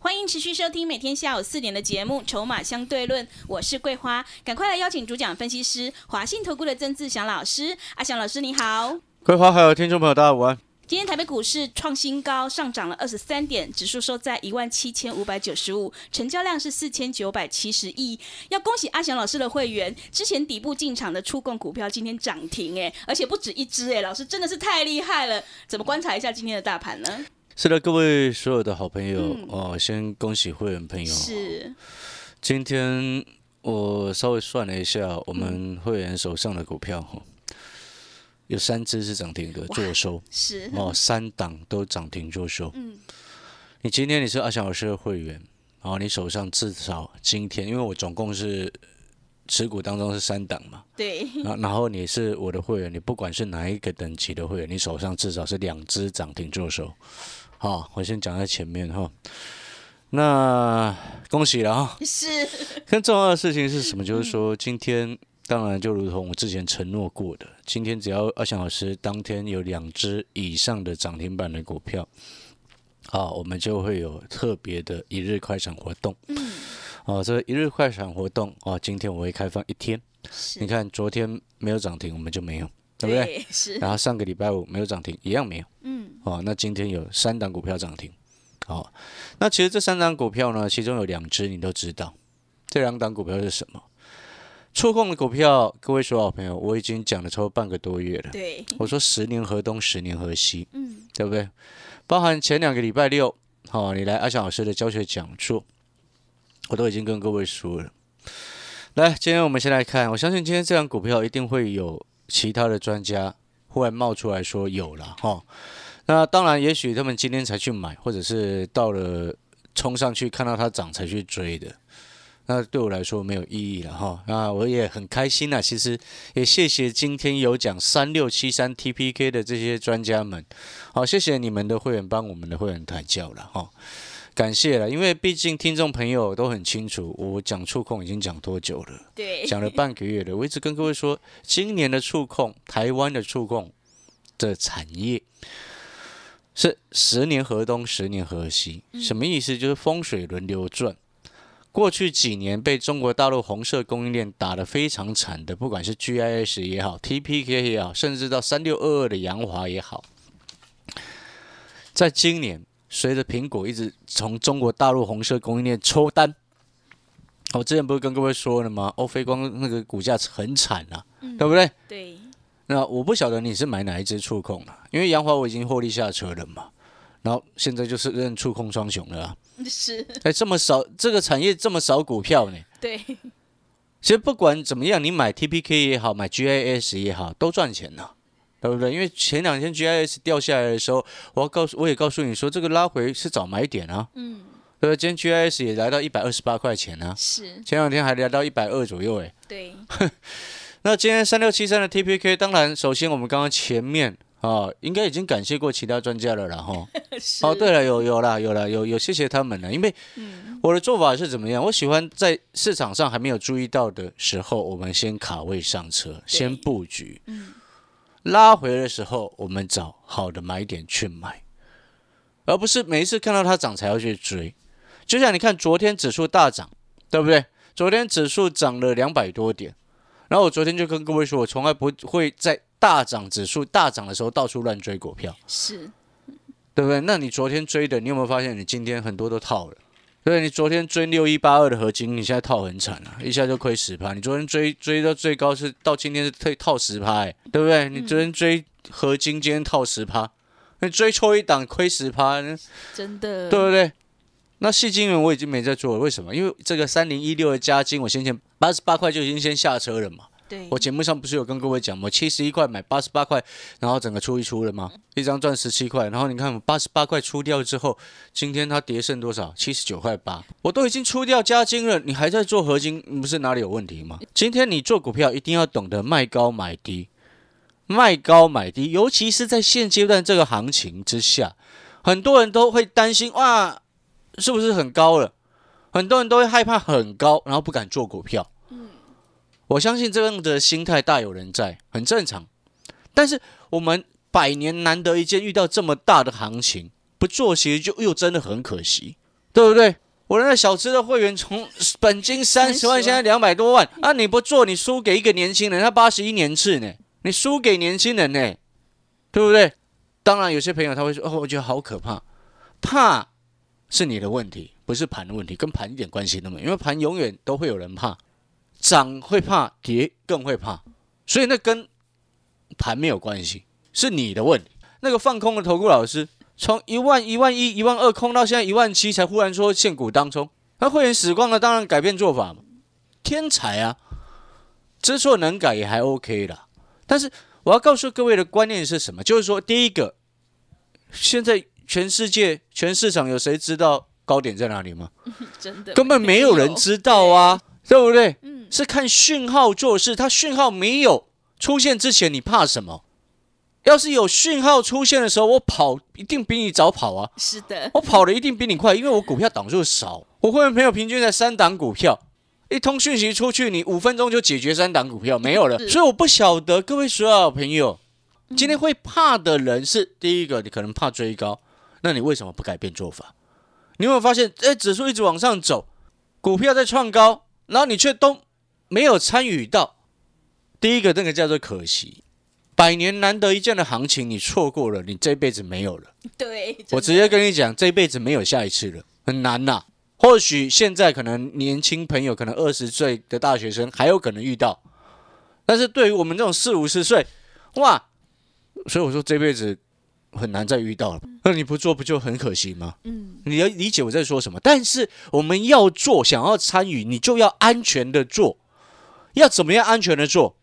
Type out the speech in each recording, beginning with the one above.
欢迎持续收听每天下午4点的节目《筹码相对论》，我是桂花，赶快来邀请主讲分析师华信投顾的曾志祥老师。阿祥老师你好。桂花还有听众朋友大家午安。今天台北股市创新高，上涨了23点，指数收在17595，成交量是4970亿。要恭喜阿翔老师的会员，之前底部进场的触控股票今天涨停哎，而且不止一只哎，老师真的是太厉害了。怎么观察一下今天的大盘呢？是的，各位所有的好朋友、先恭喜会员朋友。是，今天我稍微算了一下，我们会员手上的股票。有3只是涨停的做收，是3档都涨停做收。你今天你是阿翔老师的会员，然后你手上至少今天，因为我总共是持股当中是3档嘛，对。然后你是我的会员，你不管是哪一个等级的会员，你手上至少是2只涨停做收。好，我先讲在前面哈。那恭喜了哈。是。更重要的事情是什么？就是说今天。当然，就如同我之前承诺过的，今天只要阿翔老师当天有2只以上的涨停板的股票，我们就会有特别的一日快闪活动。这一日快闪活动今天我会开放1天。你看，昨天没有涨停，我们就没有，对不对？是。然后上个礼拜五没有涨停，一样没有。那今天有3档股票涨停。那其实这3档股票呢，其中有2只你都知道，这2档股票是什么？触控的股票，各位说好朋友，我已经讲了超过半个多月了。对，我说10年河东10年河西，对不对？包含前2个礼拜6，你来阿翔老师的教学讲座，我都已经跟各位说了。来，今天我们先来看，我相信今天这档股票一定会有其他的专家忽然冒出来说有了哈。那当然，也许他们今天才去买，或者是到了冲上去看到它涨才去追的。那对我来说没有意义了哈，那我也很开心啦。其实也谢谢今天有讲3673 TPK 的这些专家们，好，谢谢你们的会员帮我们的会员抬轿了哈，感谢了。因为毕竟听众朋友都很清楚，我讲触控已经讲多久了？对，讲了半个月了。我一直跟各位说，今年的触控，台湾的触控的产业。是10年河东10年河西，什么意思？就是风水轮流转。过去几年被中国大陆红色供应链打得非常惨的，不管是 GIS 也好 TPK 也好，甚至到3622的阳华也好，在今年随着苹果一直从中国大陆红色供应链抽单，我之前不是跟各位说了吗？飞光那个股价很惨啊，对不对？对。那我不晓得你是买哪一支触控了，因为阳华我已经获利下车了嘛，然后现在就是认触控双雄了啊。是。这么少，这个产业这么少股票呢？对。其实不管怎么样，你买 TPK 也好，买 GIS 也好，都赚钱了，对不对？因为前2天 GIS 掉下来的时候，我也告诉你说，这个拉回是早买点啊。对，今天 GIS 也来到128块钱啊。是。前2天还来到120左右哎。对。那今天3673的 TPK， 当然，首先我们刚刚前面。应该已经感谢过其他专家了啦哈。对了，有谢谢他们了，因为我的做法是怎么样？我喜欢在市场上还没有注意到的时候，我们先卡位上车，先布局。拉回的时候，我们找好的买点去买，而不是每一次看到它涨才要去追。就像你看，昨天指数大涨，对不对？昨天指数涨了200多点，然后我昨天就跟各位说，我从来不会在。大涨指数大涨的时候到处乱追股票，是，对不对？那你昨天追的，你有没有发现你今天很多都套了？对，你昨天追6182的合金，你现在套很惨啊，一下就亏10%。你昨天追到最高是到今天是套10%、欸，对不对？你昨天追合金，今天套10%，你追错一档亏10%，真的，对不对？那矽晶圆我已经没在做了，为什么？因为这个3016的嘉晶，我先前88块就已经先下车了嘛。对，我节目上不是有跟各位讲吗？71块买88块，然后整个出一出了吗？一张赚17块，然后你看我88块出掉之后，今天它跌剩多少？79块8，我都已经出掉加金了，你还在做合金，不是哪里有问题吗？今天你做股票一定要懂得卖高买低，卖高买低，尤其是在现阶段这个行情之下，很多人都会担心哇，是不是很高了？很多人都会害怕很高，然后不敢做股票。我相信这样的心态大有人在，很正常。但是我们百年难得一见遇到这么大的行情，不做其实就又真的很可惜，对不对？我那小资的会员从本金30万现在200多万，啊你不做你输给一个年轻人，他81年次呢，你输给年轻人呢，对不对？当然有些朋友他会说哦，我觉得好可怕，怕是你的问题，不是盘的问题，跟盘一点关系都没有，因为盘永远都会有人怕。涨会怕，跌更会怕，所以那跟盘没有关系，是你的问题。那个放空的投顾老师，从1万、1万1、1万2空到现在1万7，才忽然说现股当冲，那会员死光了，当然改变做法嘛。天才啊，知错能改也还 OK 啦。但是我要告诉各位的观念是什么？就是说，第一个，现在全世界全市场有谁知道高点在哪里吗？真的，根本没有人知道啊。对不对？是看讯号做事，它讯号没有出现之前，你怕什么？要是有讯号出现的时候，我跑一定比你早跑啊！是的，我跑的一定比你快，因为我股票档数少，我会员朋友平均在3档股票，一通讯息出去，你5分钟就解决3档股票没有了。所以我不晓得各位所有朋友，今天会怕的人是第一个，你可能怕追高，那你为什么不改变做法？你有没有发现，指数一直往上走，股票在创高？然后你却都没有参与到，第一个那个叫做可惜，百年难得一见的行情你错过了，你这辈子没有了。对，我直接跟你讲，这辈子没有下一次了，很难呐。或许现在可能年轻朋友，可能20岁的大学生还有可能遇到，但是对于我们这种40、50岁，哇，所以我说这辈子很难再遇到了。那你不做不就很可惜吗？你要理解我在说什么。但是我们要做，想要参与，你就要安全的做。要怎么样安全的做？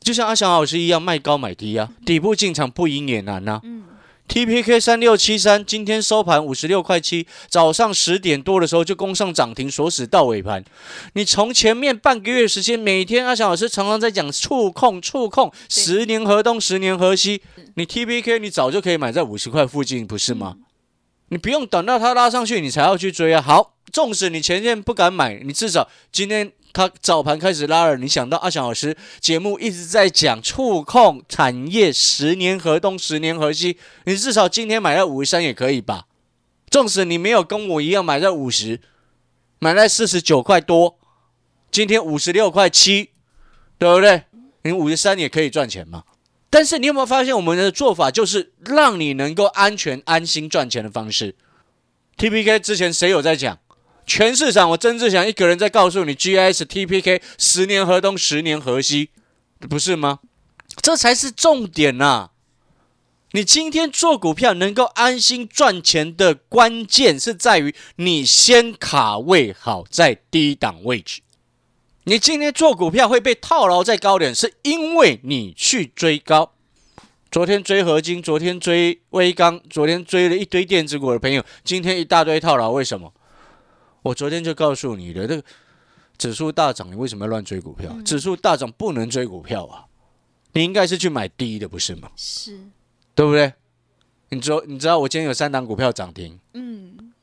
就像阿翔老师一样，卖高买低啊，底部进场不赢也难啊。TPK 3673今天收盘56块7，早上10点多的时候就攻上涨停，锁死到尾盘。你从前面半个月时间，每天阿翔老师常常在讲触控，10年河东10年河西，你 TPK 你早就可以买在50块附近，不是吗？你不用等到它拉上去你才要去追啊。好，纵使你前面不敢买，你至少今天它早盘开始拉了，你想到阿翔老师节目一直在讲触控产业10年河东10年河西，你至少今天买到53也可以吧？纵使你没有跟我一样买在50，买在49块多，今天56块7，对不对？你53也可以赚钱嘛。但是你有没有发现我们的做法就是让你能够安全安心赚钱的方式？ TPK 之前谁有在讲？全市场，我曾志祥一个人在告诉你 ，GIS TPK 10年河东10年河西，不是吗？这才是重点啊！你今天做股票能够安心赚钱的关键是在于你先卡位好在低档位置。你今天做股票会被套牢在高点，是因为你去追高。昨天追合金，昨天追微钢，昨天追了一堆电子股的朋友，今天一大堆套牢，为什么？我昨天就告诉你的，这个指数大涨，你为什么要乱追股票？指数大涨不能追股票啊！你应该是去买低的，不是吗？是，对不对？你知道我今天有3档股票涨停，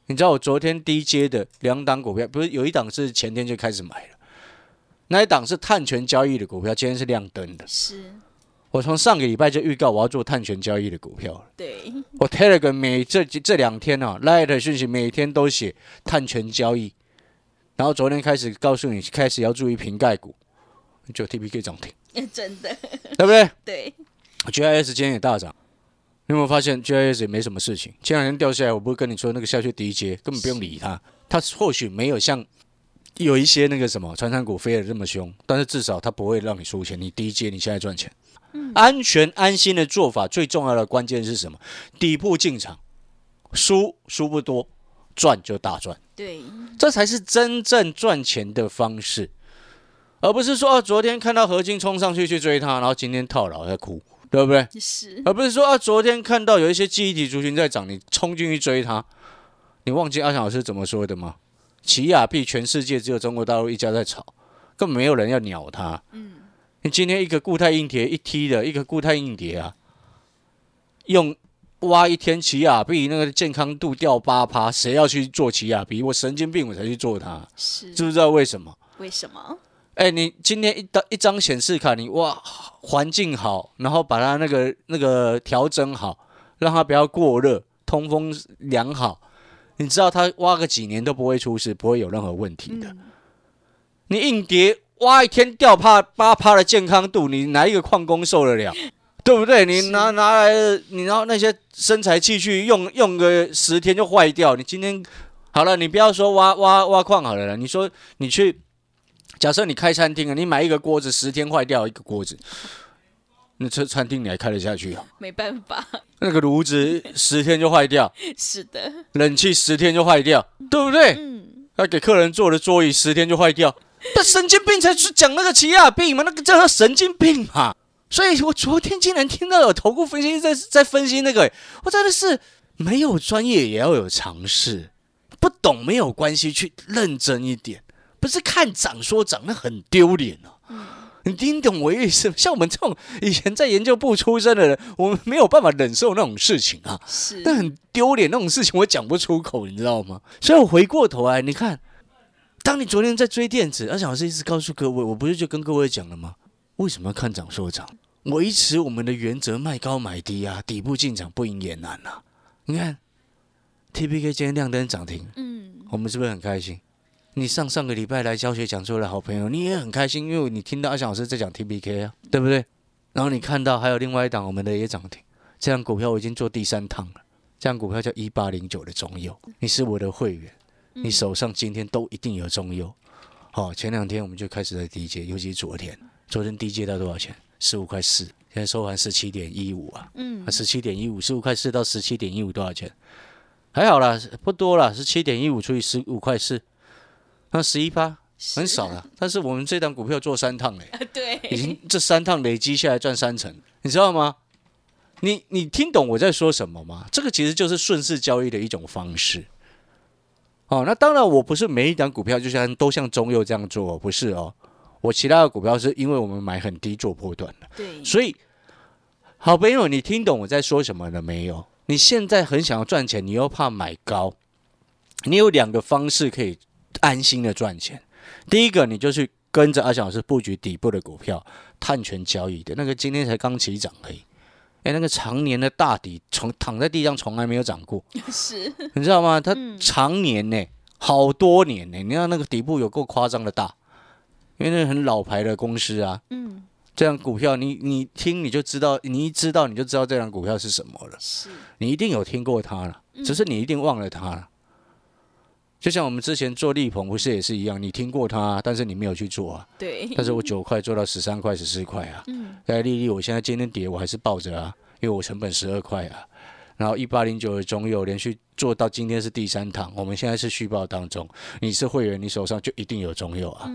你知道我昨天低接的2档股票，不是有一档是前天就开始买了，那一档是碳权交易的股票，今天是亮灯的。是，我从上个礼拜就预告我要做碳权交易的股票了。对，我 Telegram 这两天啊 ，Light 讯息每天都写碳权交易，然后昨天开始告诉你开始要注意瓶盖股，就 TPK 涨停，真的，对不对？对 ，GIS 今天也大涨，你有没有发现 GIS 也没什么事情？前两天掉下来，我不是跟你说那个下去低阶，根本不用理它，它或许没有像有一些那个什么传产股飞得这么凶，但是至少它不会让你输钱，你低阶你现在赚钱。安全安心的做法最重要的关键是什么？底部进场，输不多，赚就大赚。对，这才是真正赚钱的方式。而不是说啊，昨天看到何进冲上去去追他，然后今天套牢在哭，对不对？是，而不是说啊，昨天看到有一些记忆体族群在涨，你冲进去追他。你忘记阿翔老师怎么说的吗？奇亚币全世界只有中国大陆一家在炒，根本没有人要鸟它。嗯，你今天一个固态硬碟一 T 的，一个固态硬碟啊，用挖一天奇亚币，那个健康度掉 8%， 谁要去做奇亚币？我神经病，我才去做它。是，知不知道为什么？为什么？哎，你今天一张显示卡，你哇环境好，然后把它那个调整好，让它不要过热，通风良好，你知道它挖个几年都不会出事，不会有任何问题的。你硬碟挖一天掉 8% 的健康度，你哪一个矿工受得了？对不对？你拿来，你然后那些生材器具用个10天就坏掉。你今天好了，你不要说挖矿好了啦，你说你去。假设你开餐厅啊，你买一个锅子，10天坏掉一个锅子，那这餐厅你还开得下去啊？没办法，那个炉子10天就坏掉，是的，冷气10天就坏掉，对不对？嗯，那给客人坐的桌椅10天就坏掉，那神经病才去讲那个奇亚病嘛，那个叫做神经病嘛。所以我昨天竟然听到有投顾分析师在分析那个、我真的是没有专业也要有常识，不懂没有关系，去认真一点。不是看涨说涨，那很丢脸啊！你听懂我意思吗？像我们这种以前在研究部出身的人，我们没有办法忍受那种事情啊，是，那很丢脸，那种事情我讲不出口，你知道吗？所以我回过头来，你看，当你昨天在追电子，阿翔老师一直告诉各位，我不是就跟各位讲了吗？为什么要看涨说涨？维持我们的原则，卖高买低啊，底部进场不赢也难啊。你看 ，TPK 今天亮灯涨停，我们是不是很开心？你上个礼拜来教学讲座的好朋友，你也很开心，因为你听到阿翔老师在讲 TPK 啊，对不对？然后你看到还有另外一档我们的也涨停，这档股票我已经做第3趟了，这档股票叫1809的中佑，你是我的会员，你手上今天都一定有中佑。好、前2天我们就开始在低接，尤其昨天低接到多少钱？15块4，现在收盘17.15啊，17.15，15块4到17.15多少钱？还好啦，不多啦，17.15除以15块4。那 11%， 很少了，但是我们这档股票做3趟了、对，已经这3趟累积下来赚30%，你知道吗？你听懂我在说什么吗？这个其实就是顺势交易的一种方式。那当然我不是每一档股票都像中佑这样做，不是哦。我其他的股票是因为我们买很低做波段的，对。所以，好朋友，你听懂我在说什么了没有？你现在很想要赚钱，你又怕买高，你有2个方式可以安心的赚钱。第一个，你就去跟着阿翔老师布局底部的股票，碳权交易的那个，今天才刚起涨而已。那个常年的大底躺在地上从来没有涨过，是，你知道吗？它常年好多年你看那个底部有够夸张的大，因为那很老牌的公司啊。这档股票你听你就知道，你一知道你就知道这档股票是什么了，是，你一定有听过它了，只是你一定忘了它了。就像我们之前做立鹏，不是也是一样？你听过它，但是你没有去做啊。对。但是我9块做到13块、14块啊。在利率，我现在今天跌，我还是抱着啊，因为我成本12块啊。然后1809的中佑连续做到今天是第3趟，我们现在是续报当中。你是会员，你手上就一定有中佑啊，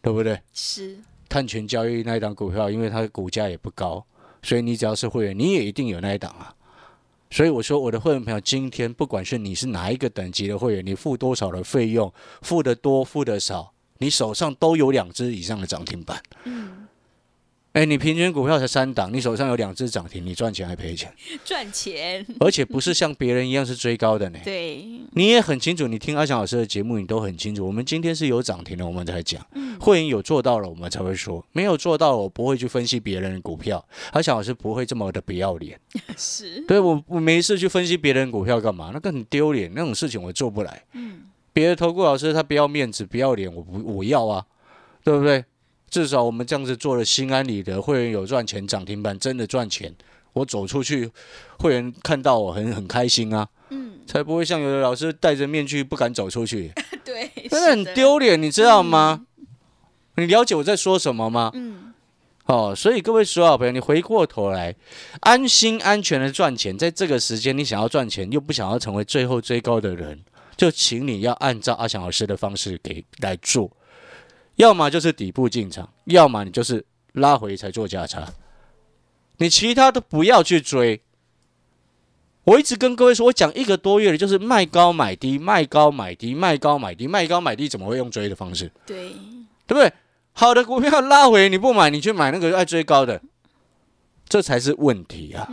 对不对？是。碳权交易那一档股票，因为它的股价也不高，所以你只要是会员，你也一定有那一档啊。所以我说，我的会员朋友，今天不管是你是哪一个等级的会员，你付多少的费用，付的多付的少，你手上都有2只以上的涨停板。你平均股票才3档，你手上有2只涨停，你赚钱还赔钱？赚钱，而且不是像别人一样是追高的呢。对，你也很清楚，你听阿翔老师的节目，你都很清楚。我们今天是有涨停的，我们才讲；会员有做到了，我们才会说；没有做到，我不会去分析别人的股票。阿翔老师不会这么的不要脸。是，对，我没事去分析别人的股票干嘛？那个很丢脸，那种事情我做不来。别的投顾老师他不要面子，不要脸，我要啊，对不对？至少我们这样子做了，心安理得，会员有赚钱，涨停板真的赚钱，我走出去，会员看到我很开心啊，才不会像有的老师戴着面具不敢走出去，对，真的很丢脸，你知道吗？你了解我在说什么吗？所以各位所有好朋友，你回过头来，安心安全的赚钱，在这个时间你想要赚钱，又不想要成为最后追高的人，就请你要按照阿翔老师的方式来做。要么就是底部进场，要么你就是拉回才做价差，你其他都不要去追。我一直跟各位说，我讲一个多月的就是卖高买低，卖高买低，卖高买低，卖高买低，怎么会用追的方式？对，对不对？好的股票拉回你不买，你去买那个爱追高的，这才是问题啊！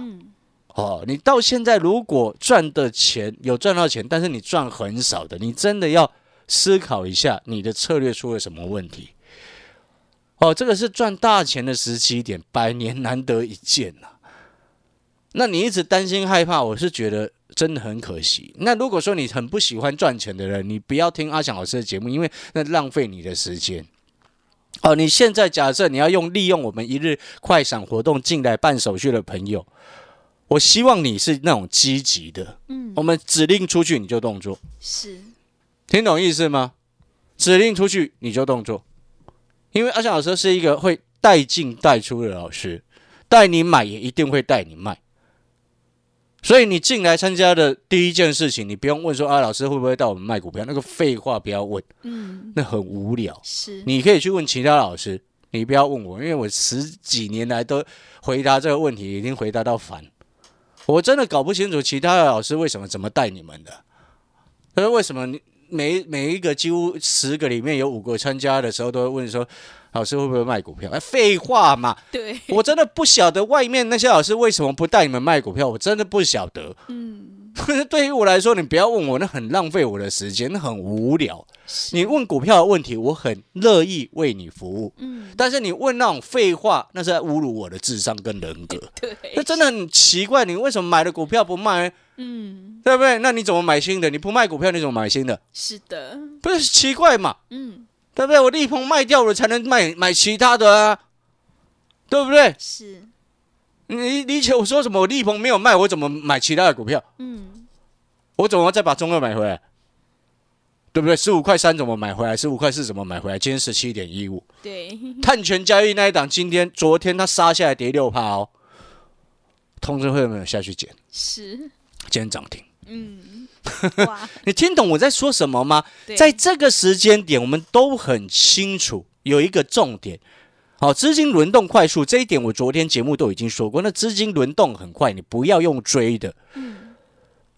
你到现在如果赚的钱有赚到钱，但是你赚很少的，你真的要思考一下你的策略出了什么问题。这个是赚大钱的时期点，百年难得一见啊。那你一直担心害怕，我是觉得真的很可惜。那如果说你很不喜欢赚钱的人，你不要听阿翔老师的节目，因为那浪费你的时间。你现在假设你要利用我们一日快闪活动进来办手续的朋友，我希望你是那种积极的，我们指令出去你就动作，是听懂意思吗？指令出去你就动作，因为阿翔老师是一个会带进带出的老师，带你买也一定会带你卖，所以你进来参加的第一件事情，你不用问说老师会不会带我们卖股票，那个废话不要问，那很无聊。是，你可以去问其他老师，你不要问我，因为我十几年来都回答这个问题，已经回答到烦。我真的搞不清楚其他的老师为什么怎么带你们的，可是为什么每一个几乎10个里面有5个参加的时候都会问说老师会不会卖股票？废话嘛！对，我真的不晓得外面那些老师为什么不带你们卖股票，我真的不晓得。对于我来说，你不要问我，那很浪费我的时间，那很无聊。你问股票的问题，我很乐意为你服务。但是你问那种废话，那是在侮辱我的智商跟人格。对，那真的很奇怪，你为什么买的股票不卖？对不对？那你怎么买新的？你不卖股票，你怎么买新的？是的，不是奇怪嘛？对不对？我力鹏卖掉了才能买其他的啊，对不对？是，你理解我说什么？我力鹏没有卖，我怎么买其他的股票？我怎么再把中二买回来？对不对？15块3怎么买回来？15块4怎么买回来？今天17.15。对，碳权交易那一档，昨天它杀下来跌6%哦，通知会有没有下去捡？是，今天涨停。你听懂我在说什么吗？在这个时间点，我们都很清楚有一个重点。资金轮动快速，这一点我昨天节目都已经说过。那资金轮动很快，你不要用追的，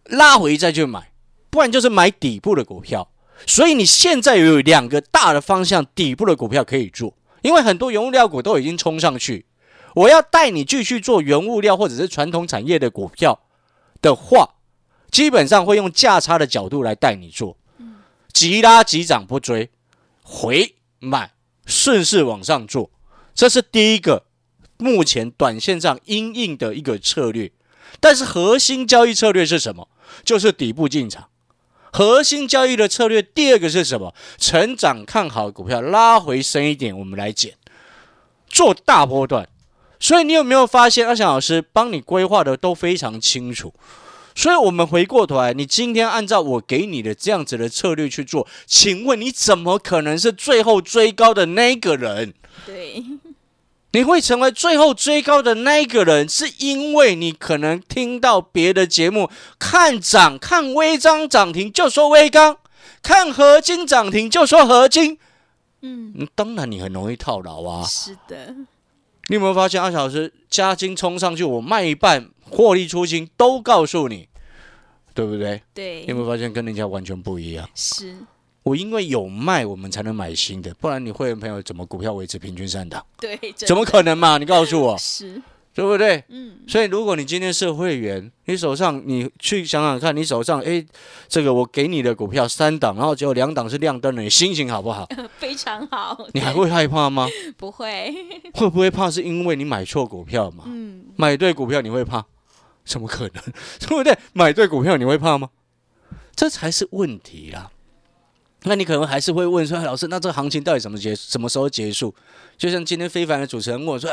拉回再去买，不然就是买底部的股票。所以你现在有2个大的方向，底部的股票可以做，因为很多原物料股都已经冲上去。我要带你继续做原物料或者是传统产业的股票的话，基本上会用价差的角度来带你做，急拉急涨不追，回买顺势往上做，这是第一个目前短线上因应的一个策略。但是核心交易策略是什么？就是底部进场。核心交易的策略第2个是什么？成长看好股票拉回深一点，我们来捡，做大波段。所以你有没有发现阿翔老师帮你规划的都非常清楚？所以我们回过头来，你今天按照我给你的这样子的策略去做，请问你怎么可能是最后追高的那一个人？对，你会成为最后追高的那一个人，是因为你可能听到别的节目，看微涨涨停就说微钢，看合金涨停就说合金，当然你很容易套牢啊。是的，你有没有发现阿翔老师加金冲上去，我卖一半获利出清都告诉你，对不对？对，你有没有发现跟人家完全不一样？是，我因为有卖，我们才能买新的，不然你会员朋友怎么股票维持平均3档？对，怎么可能嘛？你告诉我，是，对不对？所以如果你今天是会员，你手上你去想想看，你手上这个我给你的股票3档，然后只有2档是亮灯的，你心情好不好？非常好。你还会害怕吗？不会。会不会怕是因为你买错股票嘛？买对股票你会怕？怎么可能？对不对？买对股票你会怕吗？这才是问题啦。那你可能还是会问说，老师，那这个行情到底什么时候结束？就像今天非凡的主持人问我说，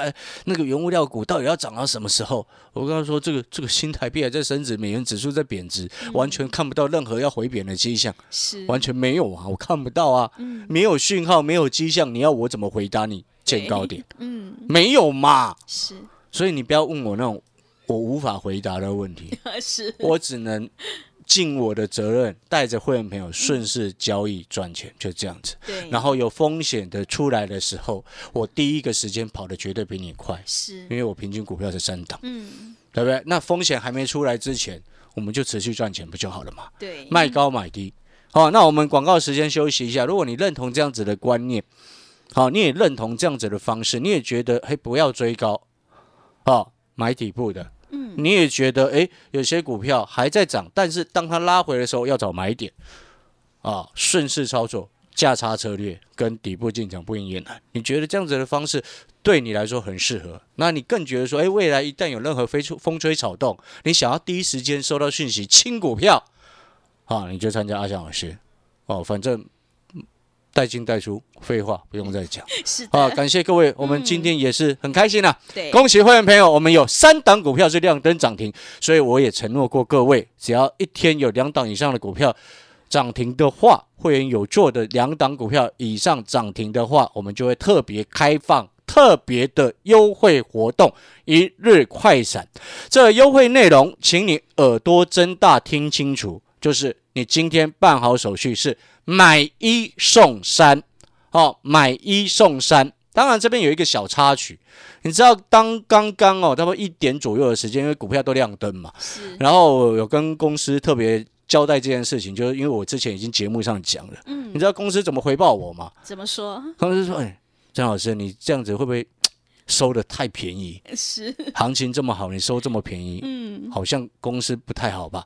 那个原物料股到底要涨到什么时候？我跟他说，这个新台币还在升值，美元指数在贬值，完全看不到任何要回贬的迹象，是完全没有啊，我看不到啊，没有讯号，没有迹象，你要我怎么回答你？见高点，没有嘛，是，所以你不要问我那种我无法回答的问题，我只能尽我的责任，带着会员朋友顺势交易赚钱，就这样子。对。然后有风险的出来的时候，我第一个时间跑的绝对比你快，是因为我平均股票是3档，嗯，对不对？那风险还没出来之前，我们就持续赚钱不就好了嘛？对，卖高买低。好，那我们广告时间休息一下。如果你认同这样子的观念，好，你也认同这样子的方式，你也觉得嘿不要追高，好，买底部的。嗯，你也觉得哎，有些股票还在涨，但是当它拉回的时候要找买点啊，顺势操作价差策略跟底部进场不赢也难。你觉得这样子的方式对你来说很适合，那你更觉得说哎，未来一旦有任何风吹草动，你想要第一时间收到讯息清股票啊，你就参加阿翔老师哦，反正带进带出，废话不用再讲。是的，啊，感谢各位，我们今天也是很开心啊。对，恭喜会员朋友，我们有3档股票是亮灯涨停，所以我也承诺过各位，只要一天有2档以上的股票涨停的话，会员有做的2档股票以上涨停的话，我们就会特别开放特别的优惠活动，一日快闪。这个优惠内容，请你耳朵睁大听清楚，就是你今天办好手续是买1送3、哦，买1送3。当然这边有一个小插曲，你知道当刚刚哦，差不多1点左右的时间，因为股票都亮灯嘛，然后有跟公司特别交代这件事情，就是因为我之前已经节目上讲了，嗯，你知道公司怎么回报我吗？怎么说？公司说，哎，张老师你这样子会不会收的太便宜？是，行情这么好你收这么便宜，嗯，好像公司不太好吧？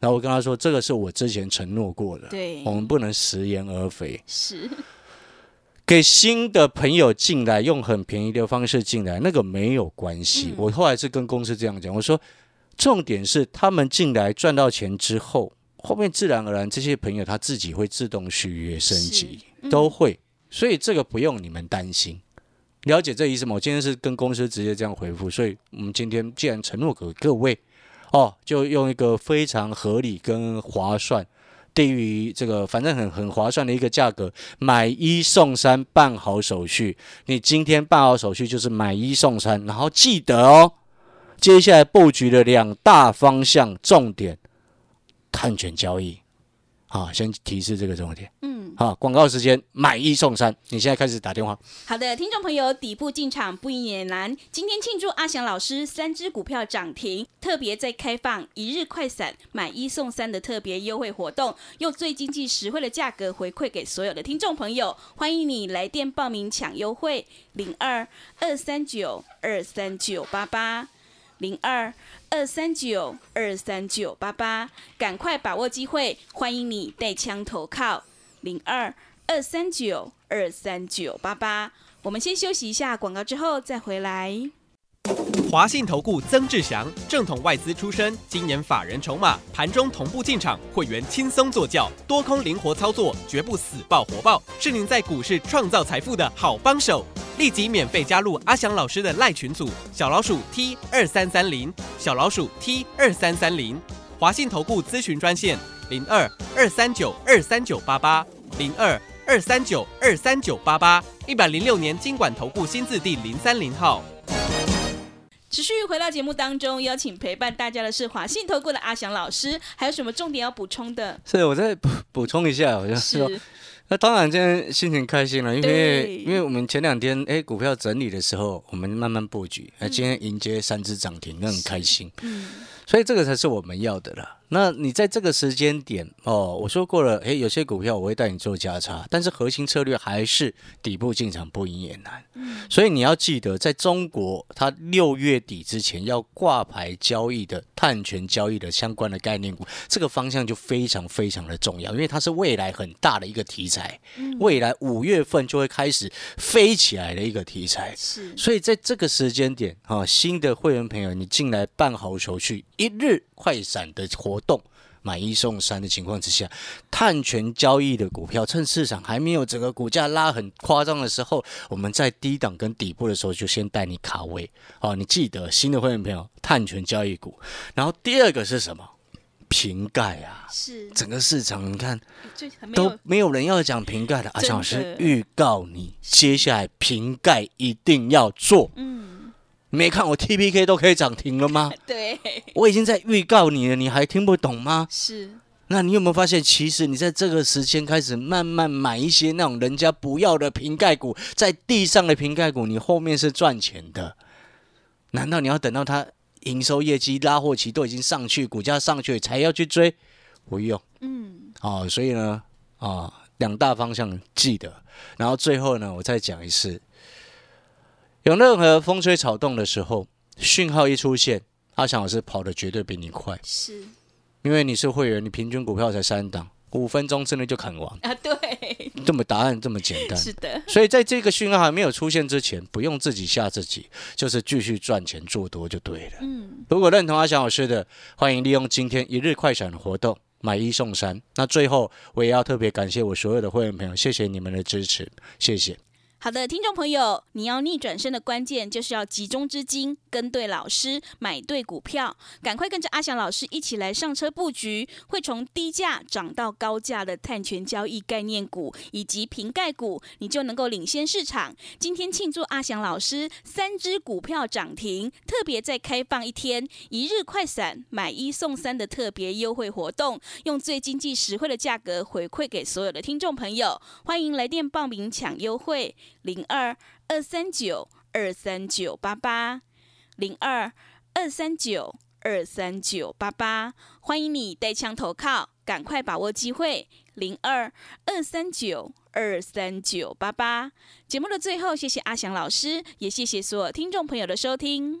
然后我跟他说，这个是我之前承诺过的，对，我们不能食言而肥。是，给新的朋友进来，用很便宜的方式进来，那个没有关系。我后来是跟公司这样讲，我说，重点是他们进来赚到钱之后，后面自然而然这些朋友他自己会自动续约升级，都会，所以这个不用你们担心。了解这意思吗？我今天是跟公司直接这样回复，所以我们今天既然承诺给各位。哦，就用一个非常合理跟划算，对于这个反正很划算的一个价格，买1送3，办好手续。你今天办好手续就是买1送3，然后记得哦，接下来布局的2大方向重点，碳权交易。好，先提示这个重点。嗯，好，广告时间，买1送3，你现在开始打电话。好的，听众朋友，底部进场不赢也难。今天庆祝阿翔老师3只股票涨停，特别在开放1日快闪买1送3的特别优惠活动，用最经济实惠的价格回馈给所有的听众朋友。欢迎你来电报名抢优惠，02-239-23988。02-239-23988，赶快把握机会，欢迎你带枪投靠02-239-23988。我们先休息一下广告，之后再回来。华信投顾曾志祥，正统外资出身，今年法人筹码，盘中同步进场，会员轻松做教，多空灵活操作，绝不死抱活抱，是您在股市创造财富的好帮手。立即免费加入阿翔老师的赖群组，小老鼠 T2330， 小老鼠 T2330。华信投顾咨询专线02-239-23988，02-239-23988，106年金管投顾新字第030号。持续回到节目当中，邀请陪伴大家的是华信投顾的阿翔老师，还有什么重点要补充的？是，我再补充一下，我就是说，那当然今天心情开心了，因为我们前2天股票整理的时候，我们慢慢布局，今天迎接3只涨停，那很开心，所以这个才是我们要的啦。那你在这个时间点哦，我说过了，有些股票我会带你做价差，但是核心策略还是底部进场不赢也难，所以你要记得，在中国它6月底之前要挂牌交易的碳权交易的相关的概念股，这个方向就非常非常的重要，因为它是未来很大的一个题材，未来5月份就会开始飞起来的一个题材。是，所以在这个时间点哦，新的会员朋友你进来办好手续，1日快闪的活动，买1送3的情况之下，碳权交易的股票，趁市场还没有整个股价拉很夸张的时候，我们在低档跟底部的时候就先带你卡位。哦，你记得新的会员朋友，碳权交易股。然后第2个是什么？瓶盖啊，是整个市场你看都没有人要讲瓶盖的。阿翔老师预告你，接下来瓶盖一定要做。没看我 TPK 都可以涨停了吗？对，我已经在预告你了，你还听不懂吗？是，那你有没有发现，其实你在这个时间开始慢慢买一些那种人家不要的瓶盖股，在地上的瓶盖股，你后面是赚钱的。难道你要等到它营收业绩拉货期都已经上去，股价上去才要去追？不用。所以呢，两大方向记得。然后最后呢，我再讲一次，有任何风吹草动的时候，讯号一出现，阿翔老师跑的绝对比你快，是因为你是会员，你平均股票才3档，5分钟之内就砍完啊！对，这么答案这么简单，是的。所以在这个讯号还没有出现之前，不用自己吓自己，就是继续赚钱做多就对了。如果认同阿翔老师的，欢迎利用今天一日快闪的活动买1送3。那最后我也要特别感谢我所有的会员朋友，谢谢你们的支持，谢谢。好的，听众朋友，你要逆转身的关键就是要集中资金，跟对老师，买对股票，赶快跟着阿翔老师一起来上车布局，会从低价涨到高价的碳权交易概念股以及瓶盖股，你就能够领先市场。今天庆祝阿翔老师3只股票涨停，特别再开放一天一日快闪买1送3的特别优惠活动，用最经济实惠的价格回馈给所有的听众朋友，欢迎来电报名抢优惠。02-239-23988，02-239-23988，欢迎你带枪投靠，赶快把握机会，02-239-23988。节目的最后，谢谢阿翔老师，也谢谢所有听众朋友的收听。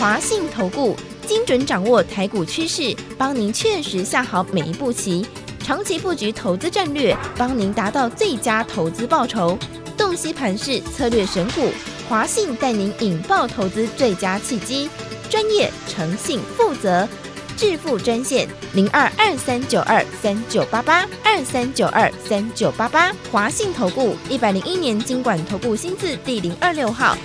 华信投顾精准掌握台股趋势，帮您确实下好每一步棋，长期布局投资战略，帮您达到最佳投资报酬。洞悉盘势，策略选股，华信带您引爆投资最佳契机。专业、诚信、负责，致富专线02-239-23988，239-23988。华信投顾101年金管投顾新字第026号。